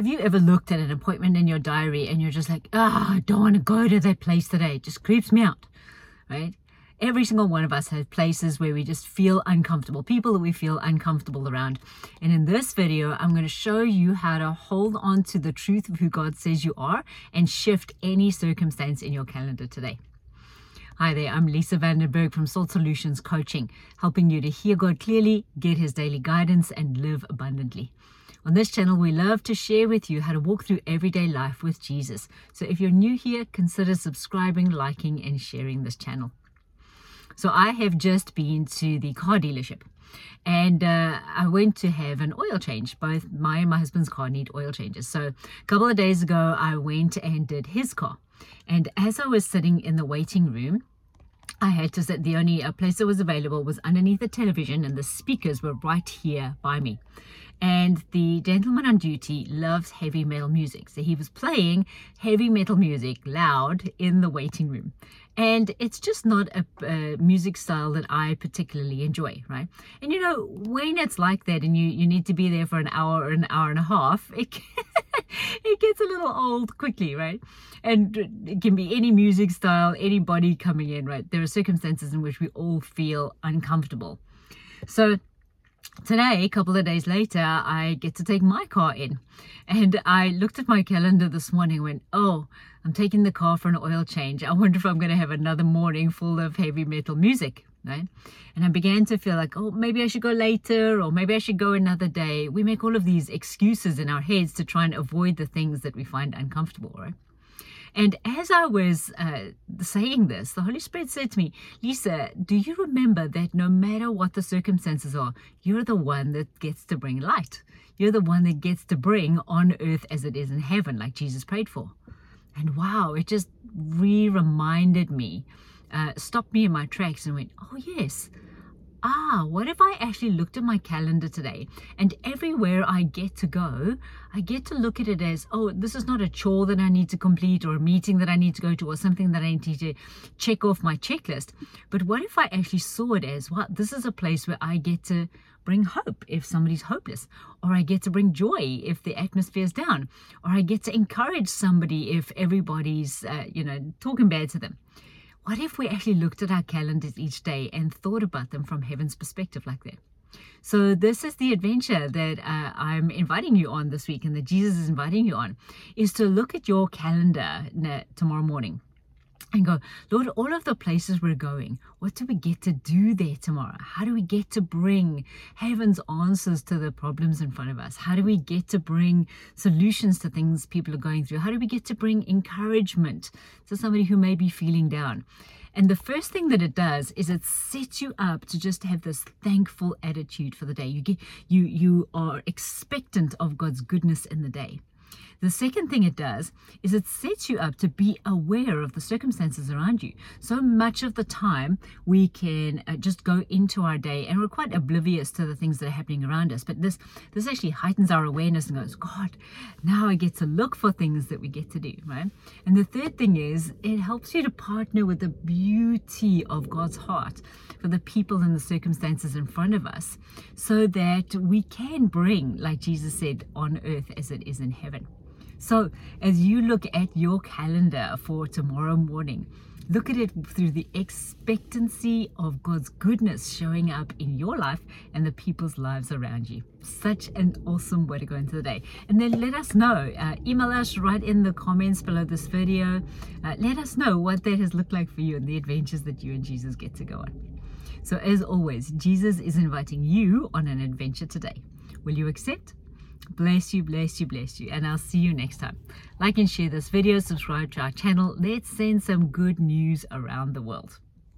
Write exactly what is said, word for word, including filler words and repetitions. Have you ever looked at an appointment in your diary and you're just like, ah, oh, I don't want to go to that place today. It just creeps me out, right? Every single one of us have places where we just feel uncomfortable, people that we feel uncomfortable around. And in this video, I'm going to show you how to hold on to the truth of who God says you are and shift any circumstance in your calendar today. Hi there, I'm Lisa Vandenberg from Salt Solutions Coaching, helping you to hear God clearly, get His daily guidance, and live abundantly. On this channel, we love to share with you how to walk through everyday life with Jesus. So if you're new here, consider subscribing, liking, and sharing this channel. So I have just been to the car dealership and uh, I went to have an oil change. Both my and my husband's car need oil changes. So a couple of days ago, I went and did his car. And as I was sitting in the waiting room, I had to sit, the only place that was available was underneath the television, and the speakers were right here by me. And the gentleman on duty loves heavy metal music. So he was playing heavy metal music loud in the waiting room. And it's just not a, a music style that I particularly enjoy, right? And you know, when it's like that and you, you need to be there for an hour or an hour and a half, it can it gets a little old quickly, right? And it can be any music style, anybody coming in, right? There are circumstances in which we all feel uncomfortable. So today, a couple of days later, I get to take my car in. And I looked at my calendar this morning and went, oh, I'm taking the car for an oil change. I wonder if I'm going to have another morning full of heavy metal music, right? And I began to feel like, oh, maybe I should go later, or maybe I should go another day. We make all of these excuses in our heads to try and avoid the things that we find uncomfortable, right? And as I was uh, saying this, the Holy Spirit said to me, Lisa, do you remember that no matter what the circumstances are, you're the one that gets to bring light. You're the one that gets to bring on earth as it is in heaven, like Jesus prayed for. And wow, it just re-reminded me, uh, stopped me in my tracks and went, oh yes, ah, what if I actually looked at my calendar today, and everywhere I get to go, I get to look at it as, oh, this is not a chore that I need to complete or a meeting that I need to go to or something that I need to check off my checklist. But what if I actually saw it as, wow, this is a place where I get to bring hope if somebody's hopeless, or I get to bring joy if the atmosphere is down, or I get to encourage somebody if everybody's, uh, you know, talking bad to them. What if we actually looked at our calendars each day and thought about them from heaven's perspective like that? So this is the adventure that uh, I'm inviting you on this week, and that Jesus is inviting you on, is to look at your calendar tomorrow morning and go, Lord, all of the places we're going, what do we get to do there tomorrow? How do we get to bring heaven's answers to the problems in front of us? How do we get to bring solutions to things people are going through? How do we get to bring encouragement to somebody who may be feeling down? And the first thing that it does is it sets you up to just have this thankful attitude for the day. You get, you, you are expectant of God's goodness in the day. The second thing it does is it sets you up to be aware of the circumstances around you. So much of the time we can uh, just go into our day and we're quite oblivious to the things that are happening around us. But this, this actually heightens our awareness and goes, God, now I get to look for things that we get to do, right? And the third thing is it helps you to partner with the beauty of God's heart for the people and the circumstances in front of us, so that we can bring, like Jesus said, on earth as it is in heaven. So as you look at your calendar for tomorrow morning, look at it through the expectancy of God's goodness showing up in your life and the people's lives around you. Such an awesome way to go into the day. And then let us know, uh, email us right in the comments below this video. Uh, let us know what that has looked like for you and the adventures that you and Jesus get to go on. So as always, Jesus is inviting you on an adventure today. Will you accept? Bless you, bless you, bless you, and I'll see you next time. Like and share this video, subscribe to our channel. Let's send some good news around the world.